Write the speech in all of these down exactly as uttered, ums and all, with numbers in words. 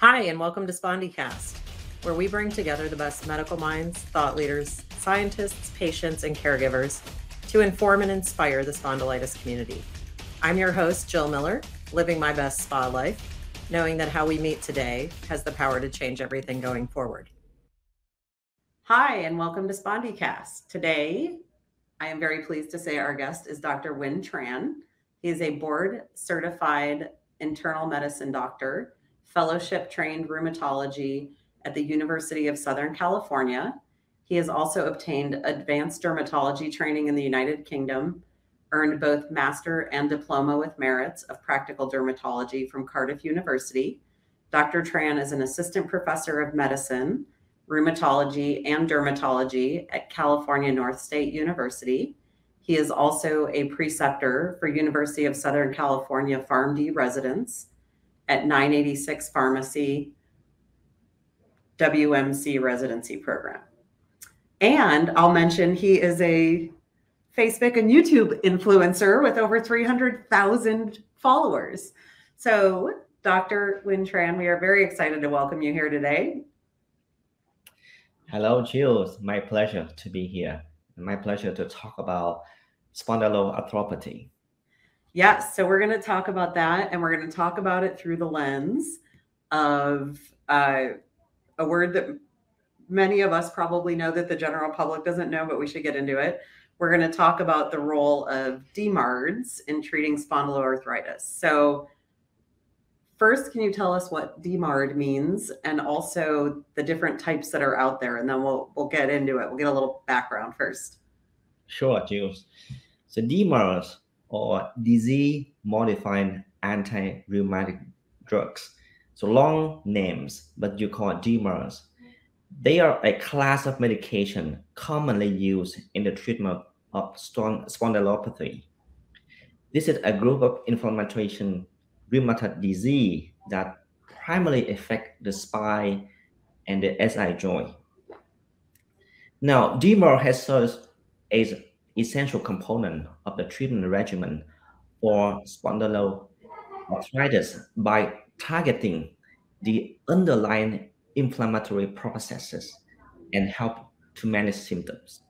Hi, and welcome to SpondyCast, where we bring together the best medical minds, thought leaders, scientists, patients, and caregivers to inform and inspire the spondylitis community. I'm your host, Jill Miller, living my best spa life, knowing that how we meet today has the power to change everything going forward. Hi, and welcome to SpondyCast. Today, I am very pleased to say our guest is Doctor Wynn Tran. He is a board-certified internal medicine doctor, fellowship-trained rheumatology at the University of Southern California. He has also obtained advanced dermatology training in the United Kingdom, earned both master and diploma with merits of practical dermatology from Cardiff University. Doctor Tran is an assistant professor of medicine, rheumatology, and dermatology at California North State University. He is also a preceptor for University of Southern California PharmD residents at nine eighty-six Pharmacy W M C residency program. And I'll mention he is a Facebook and YouTube influencer with over three hundred thousand followers. So Doctor Wynn Tran, we are very excited to welcome you here today. Hello, Jill. It's my pleasure to be here. My pleasure to talk about spondyloarthropathy. Yes, so we're going to talk about that, and we're going to talk about it through the lens of uh, a word that many of us probably know that the general public doesn't know, but we should get into it. We're going to talk about the role of D MARDs in treating spondyloarthritis. So first, can you tell us what D MARD means and also the different types that are out there? And then we'll we'll get into it. We'll get a little background first. Sure, Jules. So D MARDs, or disease-modifying anti-rheumatic drugs. So long names, but you call it D MARDs. They are a class of medication commonly used in the treatment of spondyloarthropathy. This is a group of inflammatory rheumatoid disease that primarily affect the spine and the S I joint. Now, D MARD has served as essential component of the treatment regimen for spondyloarthritis by targeting the underlying inflammatory processes and help to manage symptoms.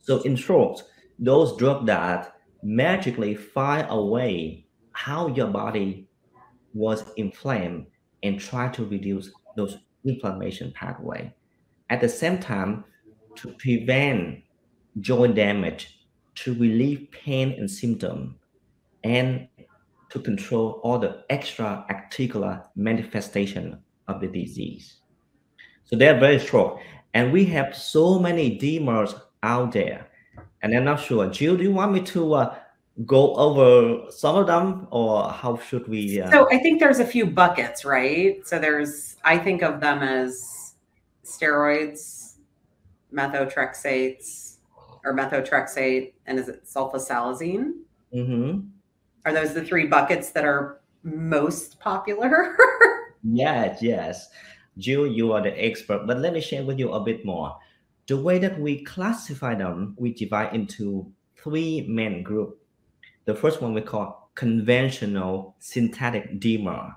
So in short, those drugs that magically fire away how your body was inflamed and try to reduce those inflammation pathway. At the same time, to prevent joint damage, to relieve pain and symptom, and to control all the extra articular manifestation of the disease. So they're very strong. And we have so many D MARDs out there. And I'm not sure, Jill, do you want me to uh, go over some of them, or how should we? Uh... So I think there's a few buckets, right? So there's, I think of them as steroids, methotrexates, or methotrexate, and is it sulfasalazine? Mm-hmm. Are those the three buckets that are most popular? Yes, yes. Jill, you are the expert, but let me share with you a bit more. The way that we classify them, we divide into three main groups. The first one we call conventional synthetic D MARD,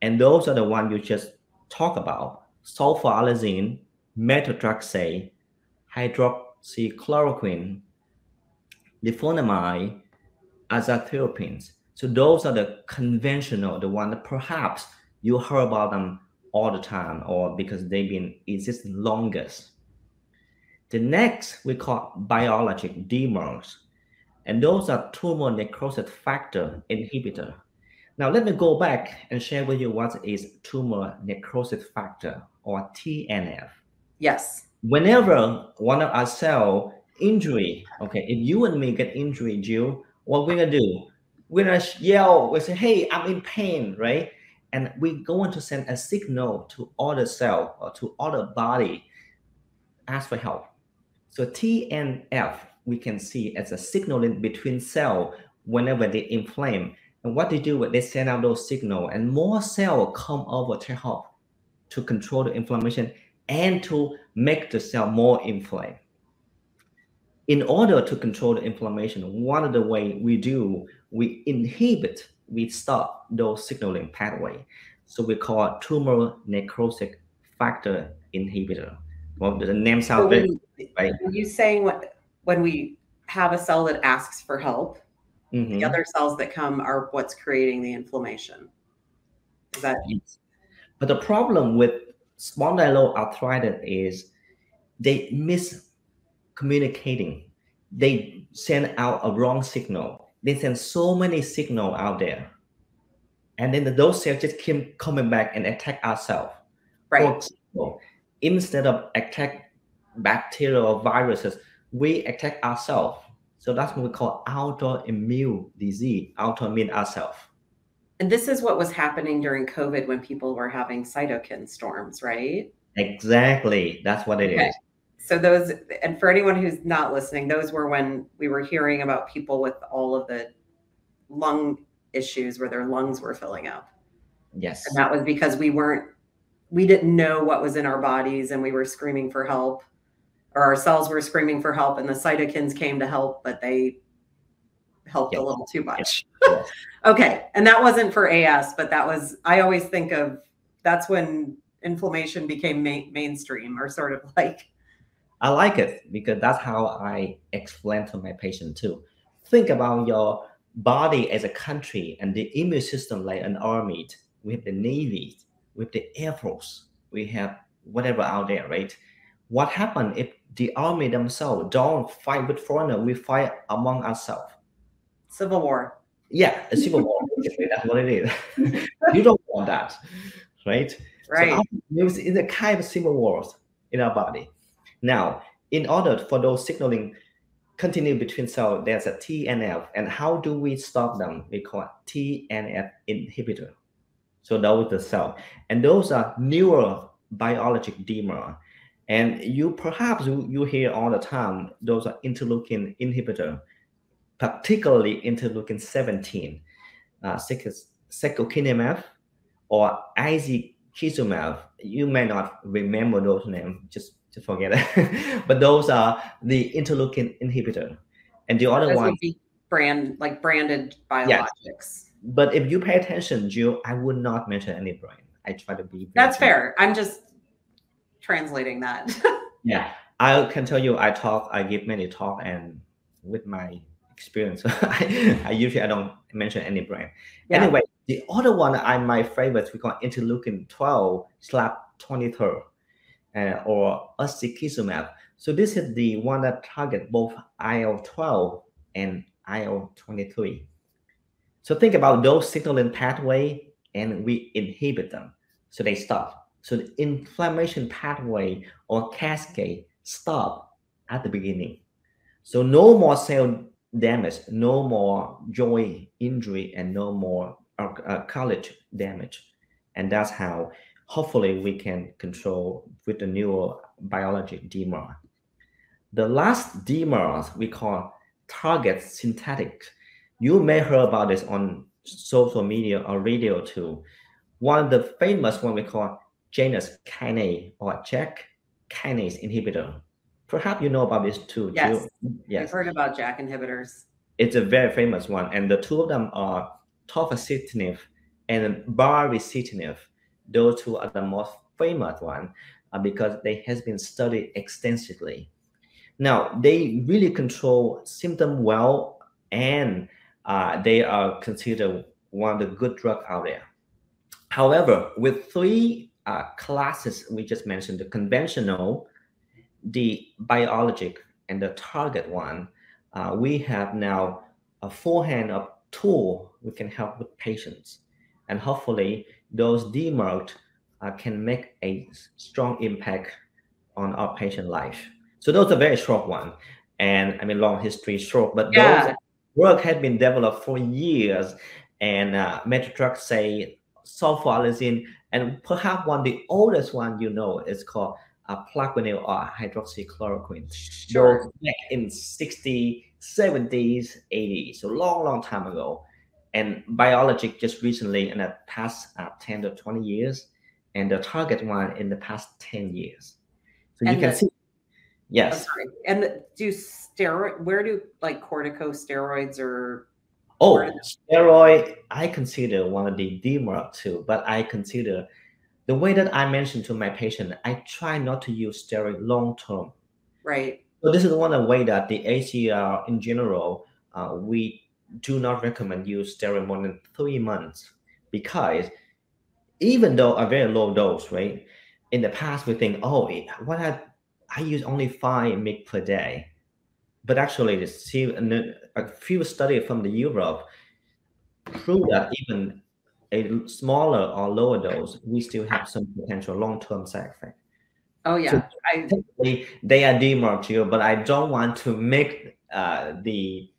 and those are the ones you just talk about: sulfasalazine, methotrexate, hydroxychloroquine, chloroquine, leflunomide, azathioprine. So those are the conventional, the one that perhaps you heard about them all the time, or because they've been existing longest. The next we call biologic D MARDs, and those are tumor necrosis factor inhibitor. Now let me go back and share with you what is tumor necrosis factor, or T N F. Yes. Whenever one of our cell injury, okay, if you and me get injury, Jill, what we're gonna do? We're gonna yell, we say, hey, I'm in pain, right? And we're going to send a signal to other cell or to other body, ask for help. So T N F, we can see as a signaling between cell whenever they inflame. And what they do, they send out those signal, and more cell come over to help to control the inflammation and to make the cell more inflamed. In order to control the inflammation, one of the way we do, we inhibit, we stop those signaling pathway. So we call it tumor necrotic factor inhibitor. Well, the name sounds so very good, right? Are you saying what, when we have a cell that asks for help, mm-hmm. the other cells that come are what's creating the inflammation? Is that? Yes. But the problem with spondyloarthritis is they miscommunicating. They send out a wrong signal. They send so many signals out there. And then those cells just keep coming back and attack ourselves. Right. For example, instead of attack bacteria or viruses, we attack ourselves. So that's what we call autoimmune disease, autoimmune ourselves. And this is what was happening during COVID when people were having cytokine storms, right? Exactly. That's what it okay. is. So those, and for anyone who's not listening, those were when we were hearing about people with all of the lung issues where their lungs were filling up. Yes. And that was because we weren't, we didn't know what was in our bodies and we were screaming for help, or our cells were screaming for help and the cytokines came to help, but they helped yep. a little too much. Yep. Okay. And that wasn't for A S, but that was, I always think of, that's when inflammation became ma- mainstream or sort of like. I like it because that's how I explain to my patient too. Think about your body as a country and the immune system like an army. We have the Navy, we have the Air Force, we have whatever out there, right? What happens if the army themselves don't fight with foreigners, we fight among ourselves? Civil war. Yeah, a civil war. That's what it is. You don't want that, right? Right. So it's a kind of civil wars in our body. Now, in order for those signaling continue between cells, there's a T N F. And how do we stop them? We call it T N F inhibitor. So those are the cells. And those are neurobiologic D M A R D. And you perhaps you, you hear all the time, those are interleukin inhibitor, particularly interleukin seventeen, uh, secukinumab or izokizumab. You may not remember those names, just Just forget it. But those are the interleukin inhibitor, and the other those one would be brand like branded biologics. Yes. But if you pay attention, Jill, I would not mention any brand. I try to be. That's fair. I'm just translating that. Yeah, I can tell you, I talk, I give many talk, and with my experience, I, I usually I don't mention any brand. Yeah. Anyway, the other one I my favorite we call interleukin twelve slash twenty third. Uh, or ustekinumab. So this is the one that targets both I L twelve and I L twenty-three. So think about those signaling pathway and we inhibit them. So they stop. So the inflammation pathway or cascade stop at the beginning. So no more cell damage, no more joint injury, and no more uh, uh, cartilage damage. And that's how hopefully we can control with the neurobiologic D M A R D. The last D M A R D we call target synthetic. You may hear about this on social media or radio too. One of the famous one we call Janus kinase or JAK kinase inhibitor. Perhaps you know about this too. Yes, yes. I've heard about JAK inhibitors. It's a very famous one. And the two of them are tofacitinib and baricitinib. Those two are the most famous one uh, because they has been studied extensively. Now, they really control symptom well, and uh, they are considered one of the good drugs out there. However, with three uh, classes we just mentioned, the conventional, the biologic, and the target one, uh, we have now a forehand of tool we can help with patients. And hopefully, those D M A R D uh, can make a strong impact on our patient life. So those are very short one. And I mean, long history short, but yeah. Those work had been developed for years. And uh, methotrexate, sulfasalazine, and perhaps one of the oldest one you know is called uh, Plaquenil or hydroxychloroquine. Sure. So back in sixties, seventies, eighties, so long, long time ago. And biologic just recently in the past uh, ten to twenty years, and the target one in the past ten years. So and you can the, see, yes. I'm sorry. And the, do steroid? Where do like corticosteroids or Oh, steroid, I consider one of the D MARD too, but I consider the way that I mentioned to my patient, I try not to use steroid long term. Right. So this is one of the ways that the A C R in general, uh, we do not recommend use steroid more than three months because even though a very low dose, right? In the past, we think, oh, what I, I use only five milligrams per day. But actually, a few studies from the Europe prove that even a smaller or lower dose, we still have some potential long-term side effect. Oh, yeah. So I, they are D MARD, but I don't want to make uh, the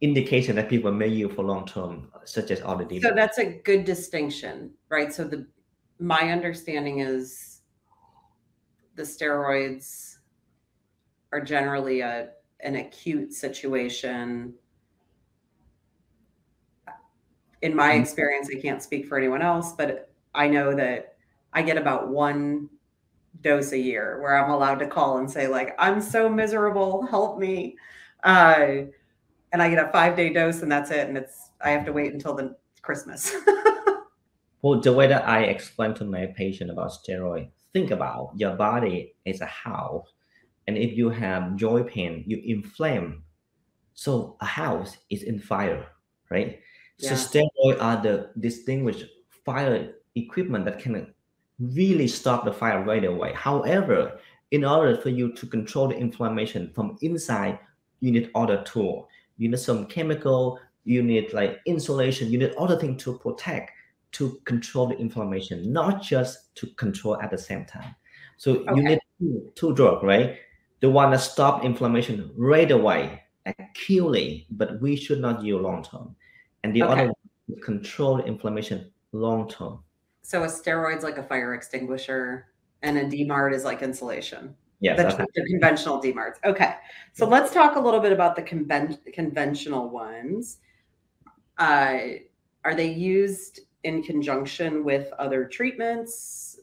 indication that people may use for long-term, such as all the D MARD. So that's a good distinction, right? So the my understanding is the steroids are generally a an acute situation. In my experience, I can't speak for anyone else, but I know that I get about one dose a year where I'm allowed to call and say, like, I'm so miserable, help me. Uh, and I get a five-day dose and that's it. And it's, I have to wait until the Christmas. Well, the way that I explain to my patient about steroid, think about your body is a house. And if you have joint pain, you inflame. So a house is in fire, right? Yeah. So steroids are the distinguished fire equipment that can really stop the fire right away. However, in order for you to control the inflammation from inside, you need other tools. You need some chemical, you need like insulation, you need other things to protect, to control the inflammation, not just to control at the same time. So okay. you need two, two drugs, right? The one that stops inflammation right away, acutely, but we should not use long-term. And the okay. other one, control inflammation long-term. So a steroid's like a fire extinguisher and a D MARD is like insulation. Yes. That's the, the conventional D MARDs. Okay. So yeah. let's talk a little bit about the conven conventional ones. Uh, are they used in conjunction with other treatments?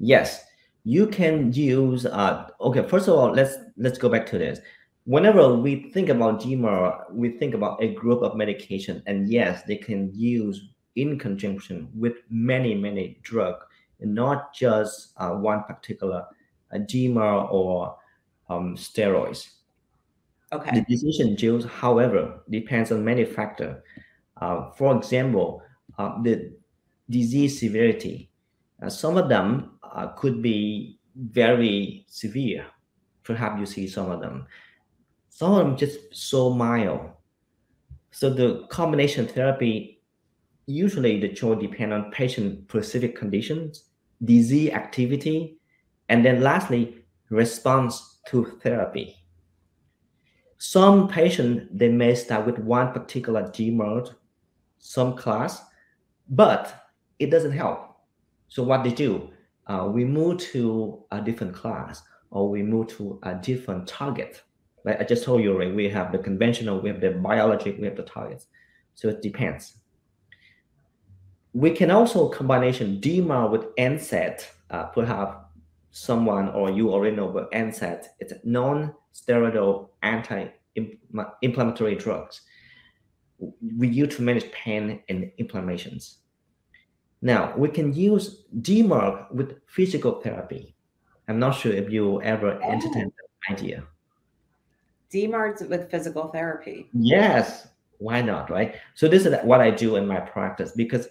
Yes, you can use, uh, okay, first of all, let's let's go back to this. Whenever we think about D MARD, we think about a group of medication, and yes, they can use in conjunction with many, many drugs, not just uh, one particular uh, D MARD or um, steroids. Okay. The decision used, however, depends on many factors. Uh, for example, uh, the disease severity. Uh, some of them uh, could be very severe. Perhaps you see some of them. Some of them just so mild. So the combination therapy, usually the choice depends on patient-specific conditions, disease activity, and then lastly, response to therapy. Some patients, they may start with one particular D MARD, some class, but it doesn't help. So what they do, uh, we move to a different class or we move to a different target. Like I just told you, right? We have the conventional, we have the biologic, we have the targets. So it depends. We can also combination D MARD with N SAID, uh, perhaps someone or you already know about N SAID. It's non-steroidal anti-inflammatory drugs we use to manage pain and inflammations. Now, we can use D MARD with physical therapy. I'm not sure if you ever entertained that idea. D MARDs with physical therapy. Yes, why not, right? So this is what I do in my practice because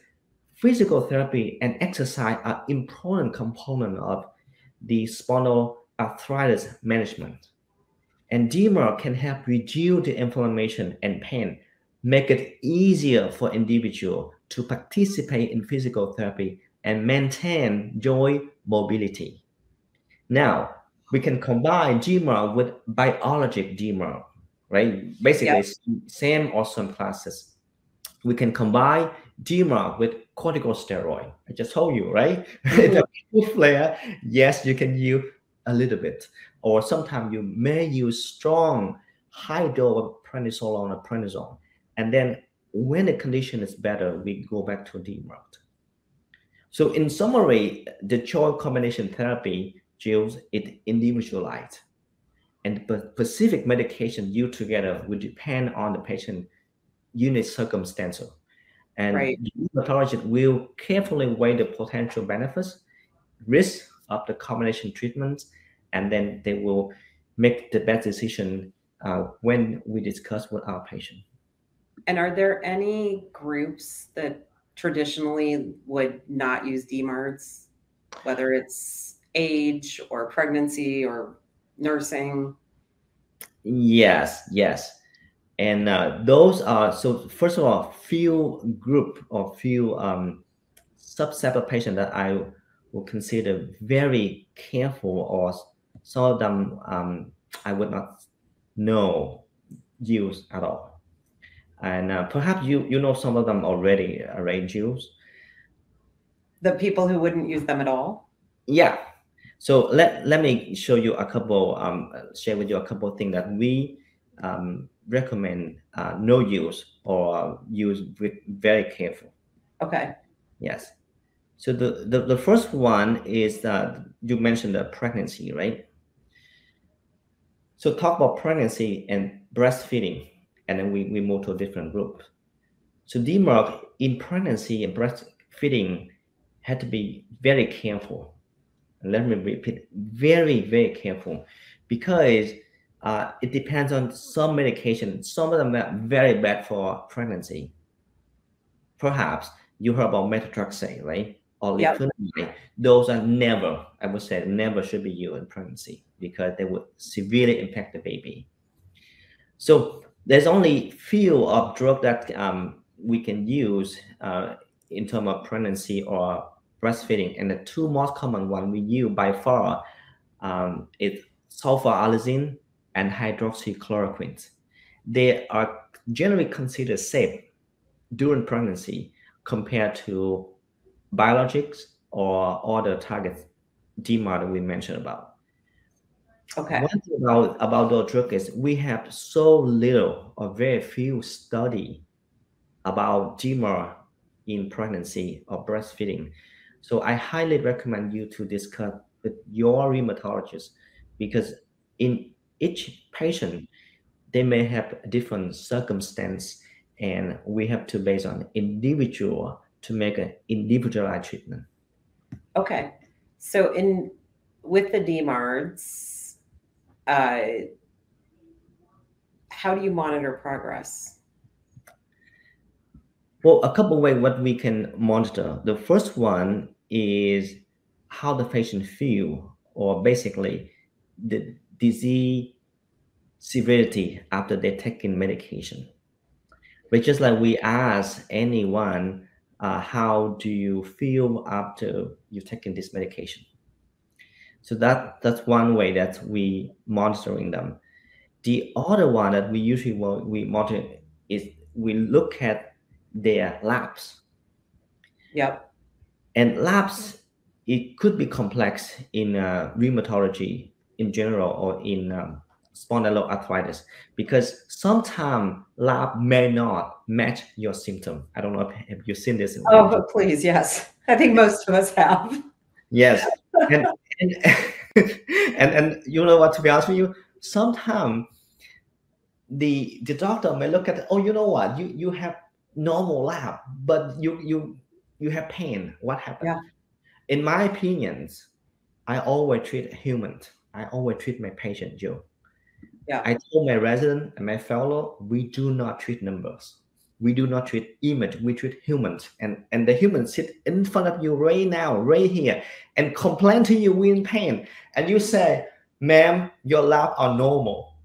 physical therapy and exercise are important component of the spondyloarthritis management. And D MARD can help reduce the inflammation and pain, make it easier for individual to participate in physical therapy and maintain joint mobility. Now, we can combine D MARD with biologic D MARD, right? Basically, yep. same or some classes. We can combine D MARD with corticosteroid. I just told you, right? Flare, yes, you can use a little bit. Or sometimes you may use strong high dose prednisolone or prednisone. And then when the condition is better, we go back to D MARD. So in summary, the choice combination therapy, Jules, it individualized. and specific medication used together will depend on the patient unique circumstance. And right. the rheumatologist will carefully weigh the potential benefits, risks of the combination treatments, and then they will make the best decision uh, when we discuss with our patient. And are there any groups that traditionally would not use D MARDs, whether it's age or pregnancy or nursing? Yes, yes. And uh, those are, so first of all, few group or few um, subset of patients that I will consider very careful, or some of them um, I would not know use at all. And uh, perhaps you, you know some of them already, right, Jules? The people who wouldn't use them at all? Yeah. So let, let me show you a couple, um, share with you a couple of things that we um, recommend uh, no use or use with very careful. Okay. Yes. So the, the, the first one is that you mentioned the pregnancy, right? So talk about pregnancy and breastfeeding, and then we, we move to a different group. So D MARD in pregnancy and breastfeeding had to be very careful. And let me repeat, very, very careful, because Uh, it depends on some medication. Some of them are very bad for pregnancy. Perhaps you heard about methotrexate, right? Or yep. leflunomide. Those are never, I would say, never should be used in pregnancy because they would severely impact the baby. So there's only few of drugs that um, we can use uh, in terms of pregnancy or breastfeeding. And the two most common one we use by far um, is sulfasalazine and hydroxychloroquine. They are generally considered safe during pregnancy compared to biologics or other targets D MARD we mentioned about. Okay. One thing about, about those drugs is we have so little or very few study about D MARD in pregnancy or breastfeeding. So I highly recommend you to discuss with your rheumatologist, because in each patient, they may have different circumstance, and we have to base on individual to make an individualized treatment. Okay, so in with the D MARDs, uh, how do you monitor progress? Well, a couple of ways what we can monitor. The first one is how the patient feel, or basically the disease severity after they're taking medication. But just like we ask anyone, uh, how do you feel after you've taken this medication? So that, that's one way that we monitoring them. The other one that we usually will, we monitor is we look at their labs. Yep. And labs, it could be complex in uh, rheumatology in general, or in um, spondyloarthritis, because sometimes lab may not match your symptom. I don't know if you've seen this. Oh, but please, yes. I think most of us have. Yes. And, and, and, and you know what, to be honest with you, sometimes the the doctor may look at, oh, you know what, you, you have normal lab, but you, you, you have pain. What happened? Yeah. In my opinions, I always treat humans. I always treat my patient, Joe. Yeah. I told my resident and my fellow, we do not treat numbers. We do not treat image. We treat humans. And, and the humans sit in front of you right now, right here, and complain to you, we're in pain. And you say, ma'am, your labs are normal.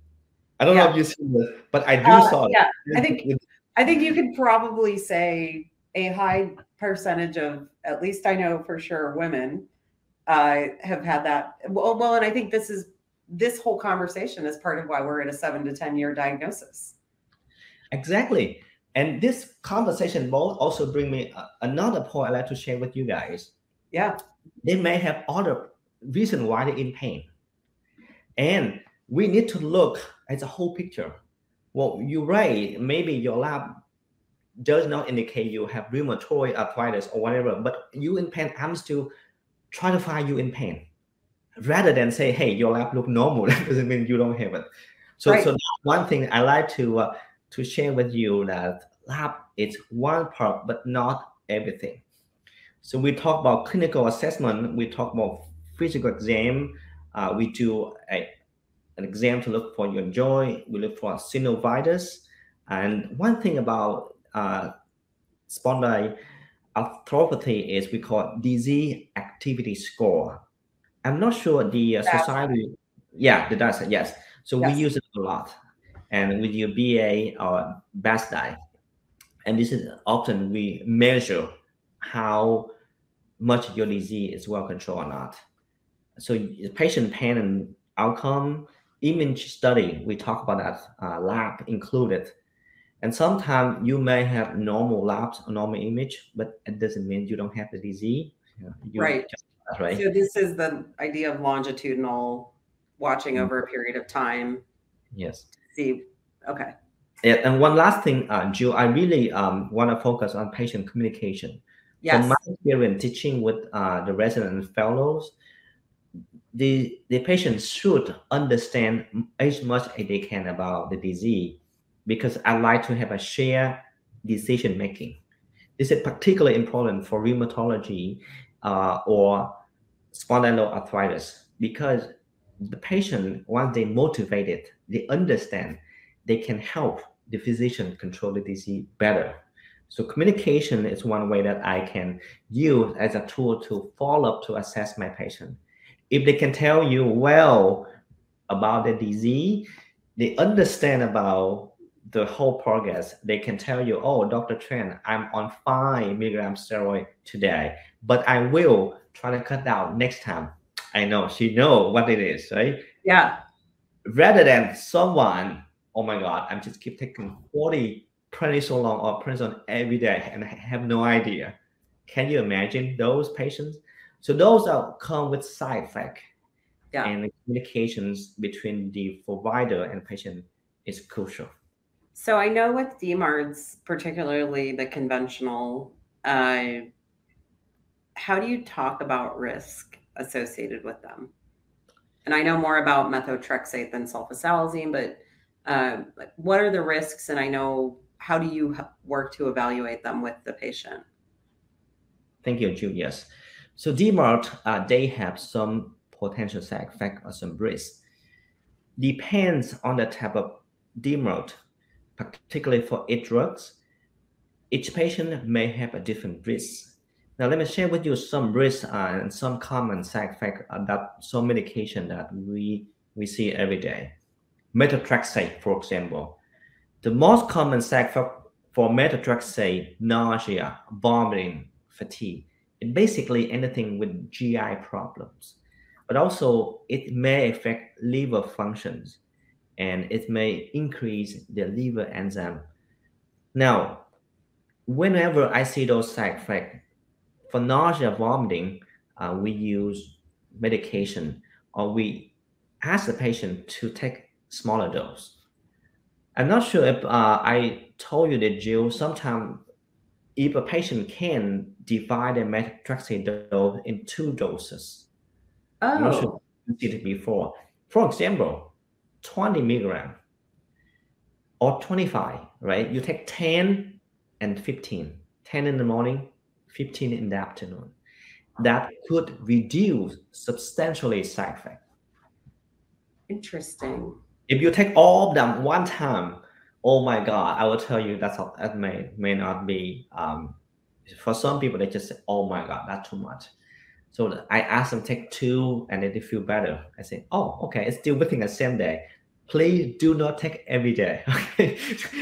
I don't yeah. know if you see this, but I do uh, saw yeah. it. I think, I think you could probably say a high percentage of, at least I know for sure, women I uh, have had that. Well, well, and I think this is, this whole conversation is part of why we're at a seven to ten year diagnosis. Exactly. And this conversation will also bring me a, another point I'd like to share with you guys. Yeah. They may have other reason why they're in pain. And we need to look at the whole picture. Well, you're right. Maybe your lab does not indicate you have rheumatoid arthritis or whatever, but you in pain, I'm still try to find you in pain. rather than say, hey, your lab look normal, that doesn't mean you don't have it. So, right. so that's one thing I like to uh, to share with you, that lab is one part, but not everything. So we talk about clinical assessment, we talk about physical exam, uh, we do a, an exam to look for your joint, we look for synovitis. And one thing about uh, spondyloarthropathy is we call disease activity score. I'm not sure the uh, society, yeah, the DASA, yes. So yes. we use it a lot. And with your B A or BASTI, and this is often we measure how much your disease is well controlled or not. So patient pain and outcome, image study, we talk about that, uh, lab included. And sometimes you may have normal labs, normal image, but it doesn't mean you don't have the disease. You right. That, right. So this is the idea of longitudinal watching over a period of time. Yes. See. Okay. Yeah, and one last thing, uh, Jill, I really um, want to focus on patient communication. Yes. From my experience teaching with uh, the resident fellows, the, the patient should understand as much as they can about the disease, because I like to have a shared decision-making. This is particularly important for rheumatology uh, or spondyloarthritis, because the patient, once they're motivated, they understand they can help the physician control the disease better. So communication is one way that I can use as a tool to follow up to assess my patient. If they can tell you well about the disease, they understand about the whole progress, they can tell you, oh, Doctor Tran, I'm on five milligrams steroid today, but I will try to cut down next time. I know she knows what it is, right? Yeah. Rather than someone, oh my God, I'm just keep taking forty prednisolone or prednisone every day and I have no idea. Can you imagine those patients? So those are come with side effects. Yeah. And the communications between the provider and patient is crucial. So I know with D MARDs, particularly the conventional, uh, how do you talk about risk associated with them? And I know more about methotrexate than sulfasalazine, but uh, what are the risks? And I know, how do you work to evaluate them with the patient? Thank you, Ju. Yes. So D MARD, uh, they have some potential side effects or some risks. Depends on the type of D MARD, particularly for eight drugs. Each patient may have a different risk. Now, let me share with you some risks uh, and some common side effects about some medication that we, we see every day. Methotrexate, for example. The most common side effect for methotrexate, nausea, vomiting, fatigue, and basically anything with G I problems. But also, it may affect liver functions, and it may increase the liver enzyme. Now, whenever I see those side effects, for nausea, vomiting, uh, we use medication, or we ask the patient to take smaller dose. I'm not sure if uh, I told you that, Jill, sometimes if a patient can divide a methotrexate dose in two doses. Oh. I'm not sure if you did it before. For example, twenty milligram or twenty-five, right? You take ten and fifteen, ten in the morning, fifteen in the afternoon. That could reduce substantially side effects. Interesting. If you take all of them one time, oh my God, I will tell you that's all, that may, may not be, um, for some people, they just say, oh my God, that's too much. So I asked them to take two and then they feel better. I say, oh, okay, it's still within the same day. Please do not take every day.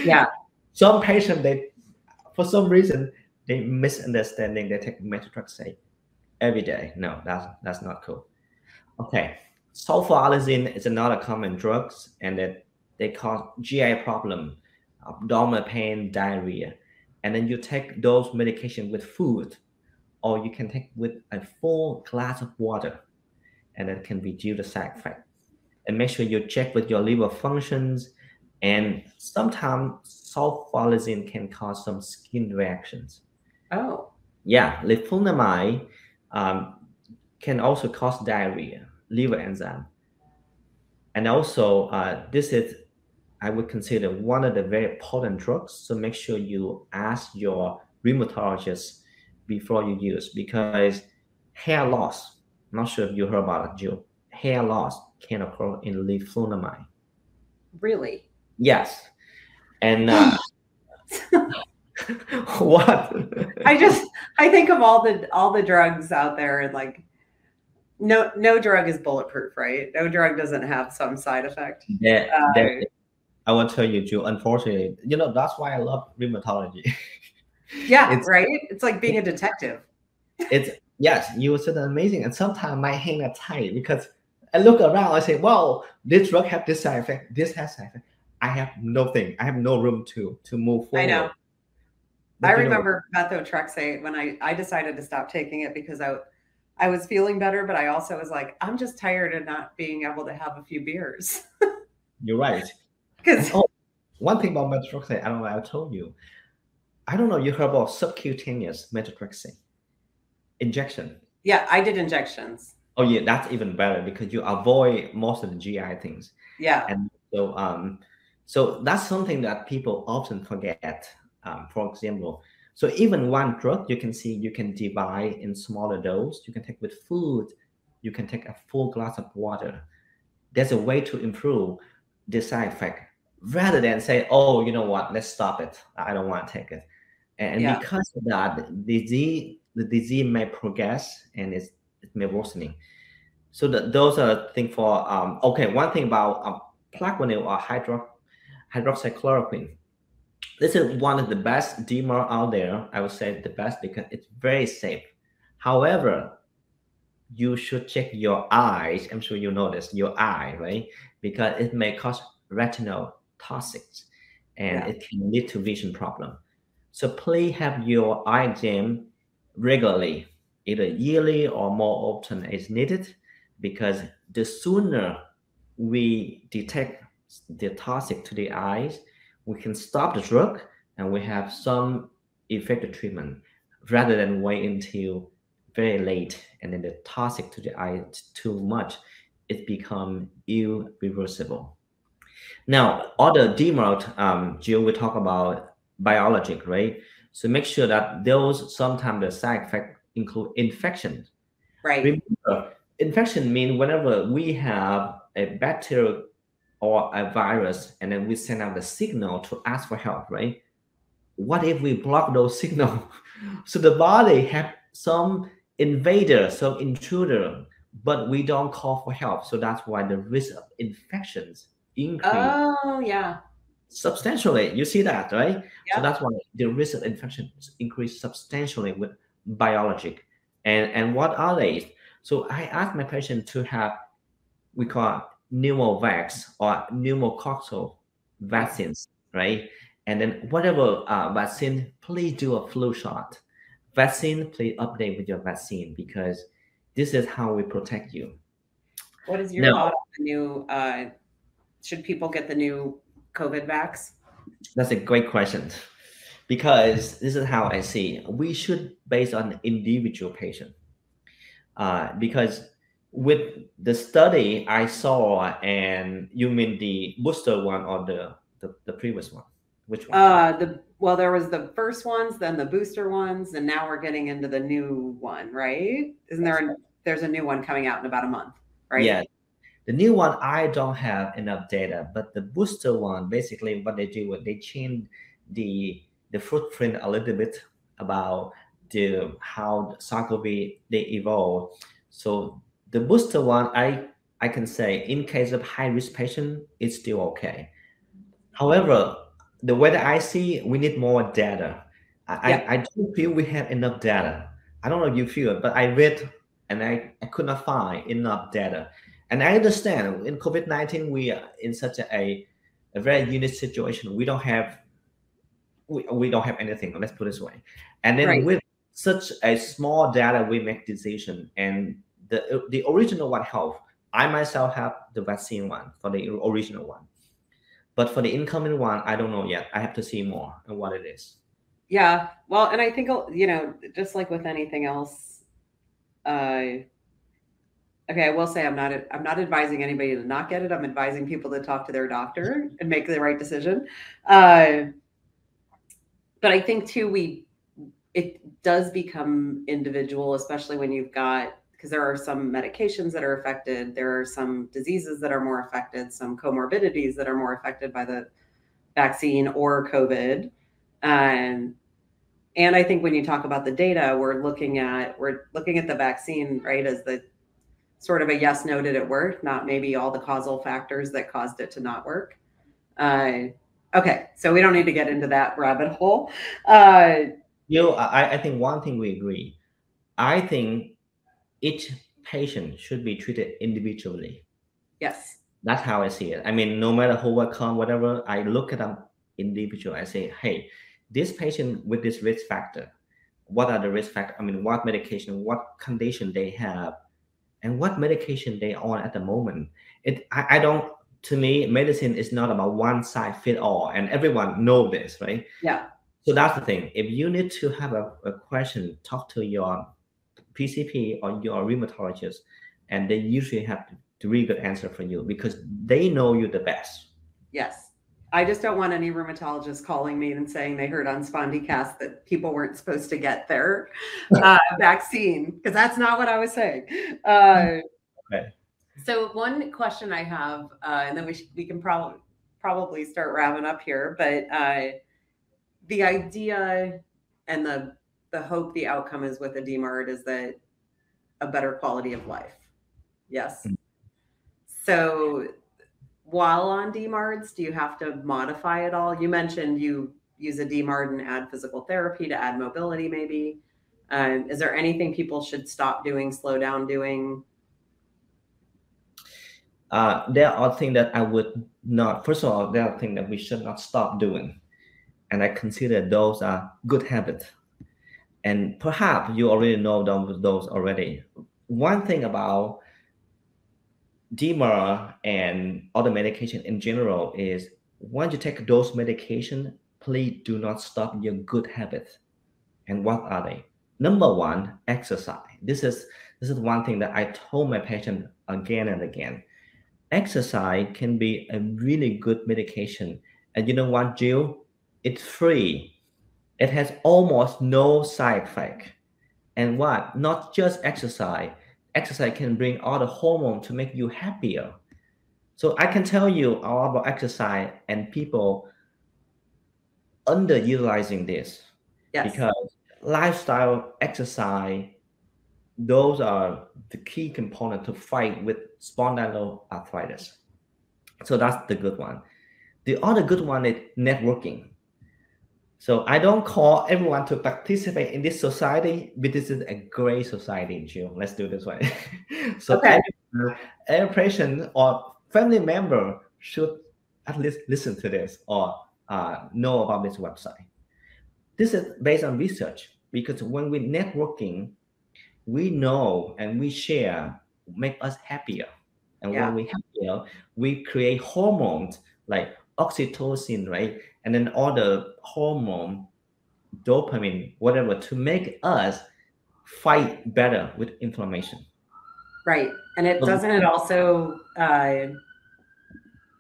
Yeah. Some patients, they, for some reason, they misunderstanding, they take methotrexate every day. No, that's that's not cool. Okay, sulfasalazine is another common drug, and that they cause G I problem, abdominal pain, diarrhea. And then you take those medication with food, or you can take with a full glass of water, and that can reduce the side effect. And make sure you check with your liver functions. And sometimes sulfasalazine can cause some skin reactions. Oh. Yeah, leflunomide um, can also cause diarrhea. liver enzyme. And also, uh, this is, I would consider, one of the very potent drugs. So make sure you ask your rheumatologist before you use, because hair loss, I'm not sure if you heard about it, Jill, hair loss can occur in leflunomide. Really? Yes. And uh, what? I just, I think of all the, all the drugs out there, and like, no, no drug is bulletproof, right? No drug doesn't have some side effect. Yeah. Um, I will tell you, Jill, unfortunately, you know, that's why I love rheumatology. Yeah, it's, right? It's like being a detective. It's, yes, you said amazing. And sometimes I hang a tight because I look around, I say, well, this drug has this side effect, this has side effect. I have nothing. I have no room to to move forward. I know. But I remember know. methotrexate when I, I decided to stop taking it because I, I was feeling better, but I also was like, I'm just tired of not being able to have a few beers. You're right. Because oh, one thing about methotrexate, I don't know, I told you. I don't know, you heard about subcutaneous methotrexate injection. Yeah, I did injections. Oh yeah, that's even better because you avoid most of the G I things. Yeah. And so um, so that's something that people often forget, um, for example. So even one drug, you can see you can divide in smaller dose. You can take with food. You can take a full glass of water. There's a way to improve the side effect rather than say, oh, you know what, let's stop it. I don't want to take it. And yeah. because of that, the disease, the disease may progress and it's, it may worsening. So the, those are things for, um, okay, one thing about um, Plaquenil or hydro, hydroxychloroquine. This is one of the best D MARD out there. I would say the best because it's very safe. However, you should check your eyes. I'm sure you noticed your eye, right? Because it may cause retinal toxics and yeah. it can lead to vision problem. So please have your eye exam regularly, either yearly or more often as needed, because the sooner we detect the toxic to the eyes, we can stop the drug and we have some effective treatment rather than wait until very late and then the toxic to the eye too much, it becomes irreversible. Now, other D MARD, um, Jill, we talk about biologic, right? So make sure that those sometimes the side effects include infection. Right. Remember, infection means whenever we have a bacteria or a virus, and then we send out a signal to ask for help, right? What if we block those signals? So the body have some invader, some intruder, but we don't call for help. So that's why the risk of infections increase. Oh, yeah. Substantially, you see that, right? Yeah. So that's why the risk of infections increase substantially with biologic. And, and what are they? So I ask my patient to have, we call it, pneumovax or pneumococcal vaccines, right? And then whatever uh, vaccine, please do a flu shot. Vaccine, please update with your vaccine because this is how we protect you. What is your now, thought on the new, uh, should people get the new COVID vax? That's a great question because this is how I see. We should base on individual patient uh, because with the study I saw, and you mean the booster one or the, the, the previous one? Which one? Uh, the well, there was the first ones, then the booster ones, and now we're getting into the new one, right? Isn't there? A, there's a new one coming out in about a month, right? Yeah, the new one I don't have enough data, but the booster one basically what they do is they change the the footprint a little bit about the how SARS-CoV they evolve, so. The booster one, I, I can say in case of high-risk patient, it's still okay. However, the way that I see, we need more data. I, yeah. I, I don't feel we have enough data. I don't know if you feel it, but I read and I, I could not find enough data. And I understand in COVID nineteen, we are in such a, a very unique situation. We don't have we, we don't have anything, let's put it this way. And then right. with such a small data, we make decision. And The, the original one helped. I myself have the vaccine one for the original one. But for the incoming one, I don't know yet. I have to see more and what it is. Yeah. Well, and I think, you know, just like with anything else, uh, Okay, I will say I'm not I'm not advising anybody to not get it. I'm advising people to talk to their doctor and make the right decision. Uh, but I think too, we it does become individual, especially when you've got, because there are some medications that are affected. There are some diseases that are more affected, some comorbidities that are more affected by the vaccine or COVID. Um, and I think when you talk about the data, we're looking at we're looking at the vaccine, right, as the sort of a yes, no, did it work? Not maybe all the causal factors that caused it to not work. Uh, okay, so we don't need to get into that rabbit hole. Uh, you know, I, I think one thing we agree. I think each patient should be treated individually. Yes. That's how I see it. I mean, no matter who, what, come, whatever, I look at them individually. I say, hey, this patient with this risk factor, what are the risk factors? I mean, what medication, what condition they have, and what medication they are on at the moment. It, I, I don't, to me, medicine is not about one size fit all, and everyone know this, right? Yeah. So that's the thing. If you need to have a, a question, talk to your P C P or your rheumatologist, and they usually have a really good answer for you because they know you the best. Yes. I just don't want any rheumatologists calling me and saying they heard on SpondyCast that people weren't supposed to get their uh, vaccine, because that's not what I was saying. Uh, okay. So one question I have, uh, and then we, we can probably probably start wrapping up here, but uh, the idea and the, the hope, the outcome is with a D MARD is that a better quality of life. Yes. So while on D MARDs, do you have to modify it all? You mentioned you use a D MARD and add physical therapy to add mobility, maybe. Um, is there anything people should stop doing, slow down doing? Uh, there are things that I would not, first of all, there are things that we should not stop doing. And I consider those are good habits. And perhaps you already know those already. One thing about D MARD and other medication in general is once you take those medication, please do not stop your good habits. And what are they? Number one, exercise. This is this is one thing that I told my patient again and again. Exercise can be a really good medication. And you know what, Jill? It's free. It has almost no side effect. And what? Not just exercise. Exercise can bring all the hormone to make you happier. So I can tell you all about exercise and people underutilizing this. Yes. Because lifestyle, exercise, those are the key component to fight with spondyloarthritis. So that's the good one. The other good one is networking. So I don't call everyone to participate in this society, but this is a great society, Jill. Let's do this way. So okay. every, every patient or family member should at least listen to this or uh, know about this website. This is based on research, because when we're networking, we know and we share make us happier. And yeah. when we're happier, we create hormones like oxytocin, right? And then all the hormone, dopamine, whatever, to make us fight better with inflammation. Right. And it doesn't it also, uh,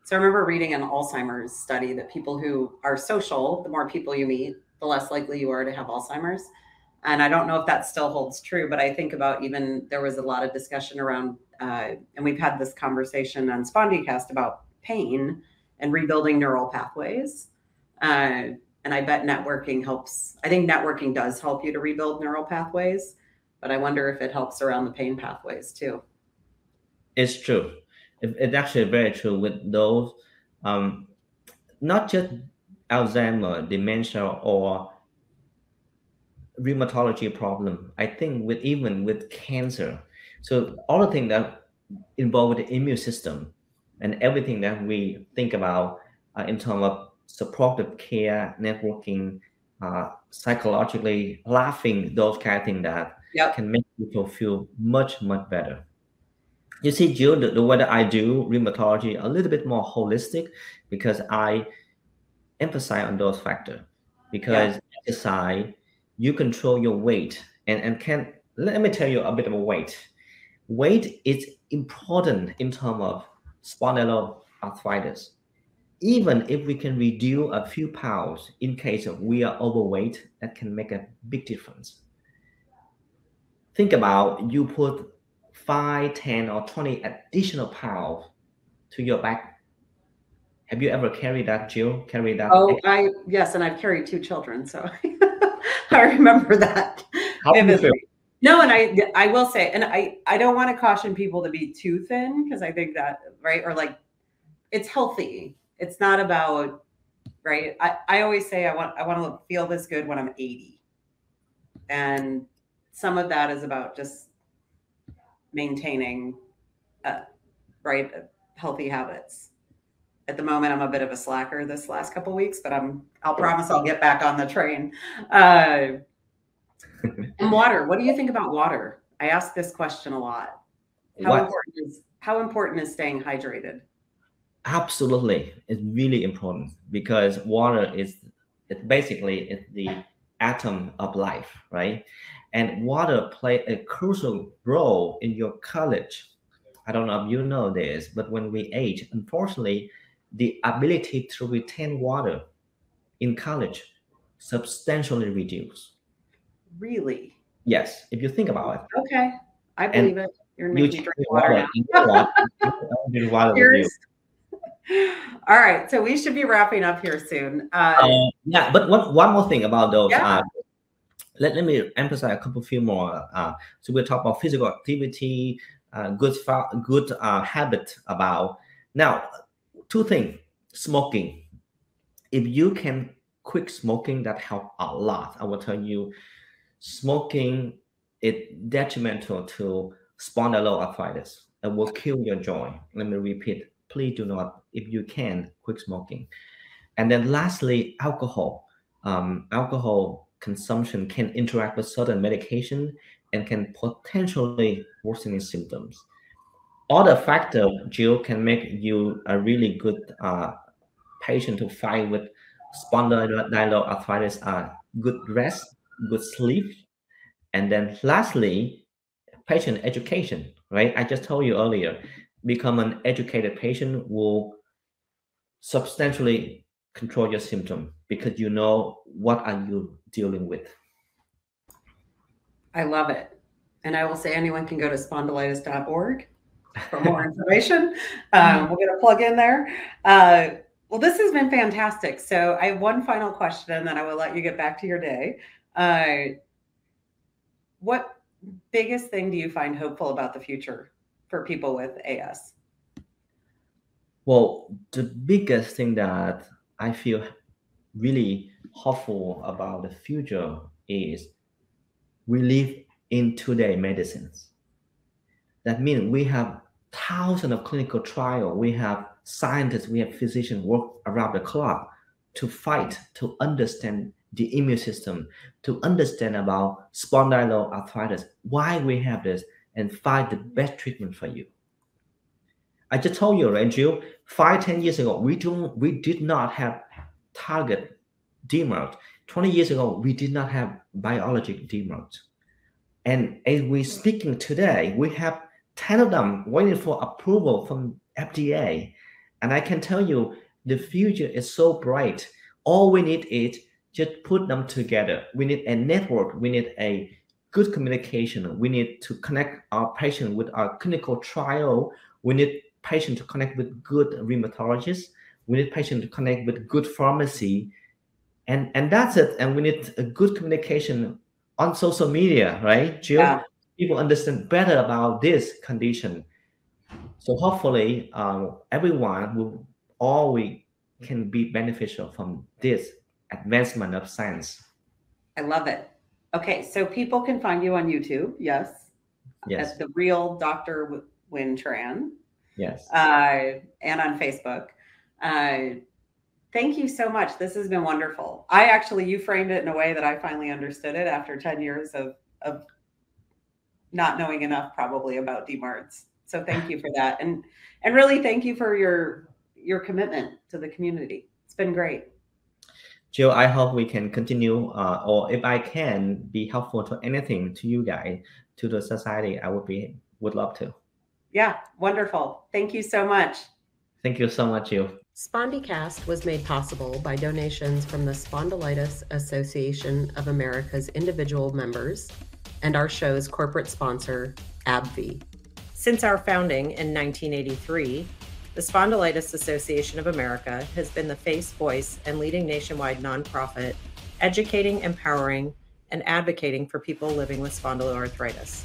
so I remember reading an Alzheimer's study that people who are social, the more people you meet, the less likely you are to have Alzheimer's. And I don't know if that still holds true, but I think about even, there was a lot of discussion around, uh, and we've had this conversation on SpondyCast about pain and rebuilding neural pathways. Uh, and I bet networking helps. I think networking does help you to rebuild neural pathways, but I wonder if it helps around the pain pathways too. It's true. It, it's actually very true with those, um, not just Alzheimer's, dementia, or rheumatology problem. I think with even with cancer. So all the things that involve the immune system and everything that we think about uh, in terms of supportive care, networking, uh, psychologically, laughing, those kind of things that yep. can make people feel much, much better. You see, Jill, the, the way that I do rheumatology a little bit more holistic because I emphasize on those factors. Because yep. exercise, you control your weight. And, and can let me tell you a bit of weight. weight is important in terms of spondyloarthritis. Even if we can reduce a few pounds in case of we are overweight, that can make a big difference. Think about you put five, ten, or twenty additional pounds to your back. Have you ever carried that, Jill? Carried that? Oh, I, yes, and I've carried two children, so I remember that. How do you feel? No, and I I will say, and I, I don't want to caution people to be too thin, because I think that, right, or like, it's healthy. It's not about, right? I, I always say I want I want to feel this good when I'm eighty. And some of that is about just maintaining, uh, right, healthy habits. At the moment, I'm a bit of a slacker this last couple of weeks, but I'm, I'll promise I'll get back on the train. Uh, and water, what do you think about water? I ask this question a lot. How important is, how important is staying hydrated? Absolutely, it's really important, because water is it basically is the atom of life, right? And water plays a crucial role in your coverage. I don't know if you know this, but when we age, unfortunately, the ability to retain water in coverage substantially reduces. Really? Yes, if you think about it. Okay, I believe and it. You're making you drink water. water now. All right, so we should be wrapping up here soon. Uh, uh, yeah, but one, one more thing about those. Yeah. Uh, let, let me emphasize a couple few more. Uh, so we'll talk about physical activity, uh, good good uh, habit about. Now, two things, smoking. If you can quit smoking, that helps a lot. I will tell you, smoking is detrimental to spondyloarthritis. It will kill your joint. Let me repeat. Please do not, if you can, quit smoking. And then lastly, alcohol. Um, alcohol consumption can interact with certain medication and can potentially worsen its symptoms. Other factors, Jill, can make you a really good uh, patient to fight with spondyloarthritis are good rest, good sleep. And then lastly, patient education, right? I just told you earlier, become an educated patient will substantially control your symptom, because you know what are you dealing with. I love it. And I will say anyone can go to spondylitis dot org for more information. Um, we'll get a plug in there. Uh, well, this has been fantastic. So I have one final question, and then I will let you get back to your day. Uh, what biggest thing do you find hopeful about the future for people with A S? Well, the biggest thing that I feel really hopeful about the future is we live in today medicines. That means we have thousands of clinical trials. We have scientists, we have physicians work around the clock to fight, to understand the immune system, to understand about spondyloarthritis, why we have this, and find the best treatment for you. I just told you, right, Jill, five, ten years ago, we don't, we did not have target D MARD. twenty years ago, we did not have biologic D MARD. And as we're speaking today, we have ten of them waiting for approval from F D A. And I can tell you, the future is so bright. All we need is just put them together. We need a network, we need a good communication. We need to connect our patient with our clinical trial. We need patient to connect with good rheumatologists. We need patient to connect with good pharmacy. And, and that's it. And we need a good communication on social media, right, Jill? Yeah. People understand better about this condition. So hopefully um, everyone will, all we can be beneficial from this advancement of science. I love it. Okay, so people can find you on YouTube, yes? Yes. At the real Doctor Wynn Tran. Yes. Uh, and on Facebook. Uh, thank you so much. This has been wonderful. I actually, you framed it in a way that I finally understood it after ten years of, of not knowing enough probably about D MARDs. So thank you for that. And and really thank you for your your commitment to the community. It's been great. Jill, I hope we can continue, uh, or if I can be helpful to anything to you guys, to the society, I would be would love to. Yeah, wonderful. Thank you so much. Thank you so much, you. SpondyCast was made possible by donations from the Spondylitis Association of America's individual members and our show's corporate sponsor, AbbVie. Since our founding in nineteen eighty-three, the Spondylitis Association of America has been the face, voice, and leading nationwide nonprofit, educating, empowering, and advocating for people living with spondyloarthritis.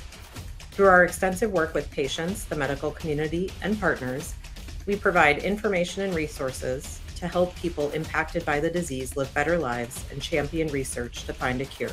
Through our extensive work with patients, the medical community, and partners, we provide information and resources to help people impacted by the disease live better lives and champion research to find a cure.